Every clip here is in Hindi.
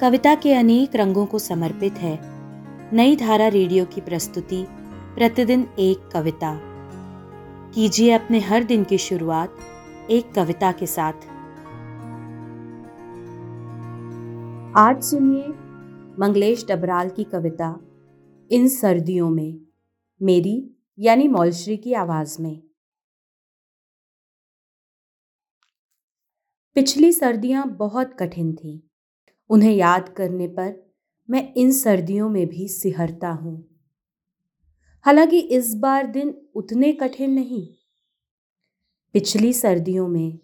कविता के अनेक रंगों को समर्पित है नई धारा रेडियो की प्रस्तुति प्रतिदिन एक कविता। कीजिए अपने हर दिन की शुरुआत एक कविता के साथ। आज सुनिए मंगलेश डबराल की कविता इन सर्दियों में, मेरी यानी मौलश्री की आवाज में। पिछली सर्दियां बहुत कठिन थीं। उन्हें याद करने पर मैं इन सर्दियों में भी सिहरता हूँ। हालांकि इस बार दिन उतने कठिन नहीं। पिछली सर्दियों में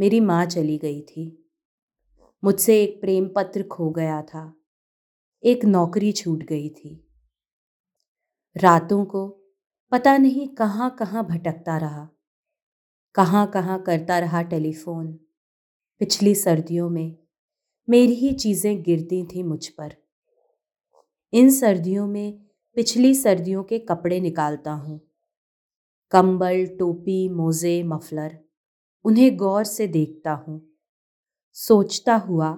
मेरी माँ चली गई थी। मुझसे एक प्रेम पत्र खो गया था। एक नौकरी छूट गई थी। रातों को पता नहीं कहाँ कहाँ भटकता रहा, कहाँ कहाँ करता रहा टेलीफोन। पिछली सर्दियों में मेरी ही चीज़ें गिरती थीं मुझ पर। इन सर्दियों में पिछली सर्दियों के कपड़े निकालता हूँ। कंबल, टोपी, मोज़े, मफलर, उन्हें गौर से देखता हूँ। सोचता हुआ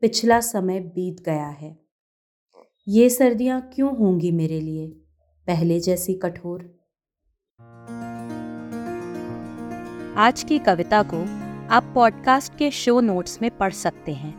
पिछला समय बीत गया है। ये सर्दियाँ क्यों होंगी मेरे लिए पहले जैसी कठोर। आज की कविता को आप पॉडकास्ट के शो नोट्स में पढ़ सकते हैं।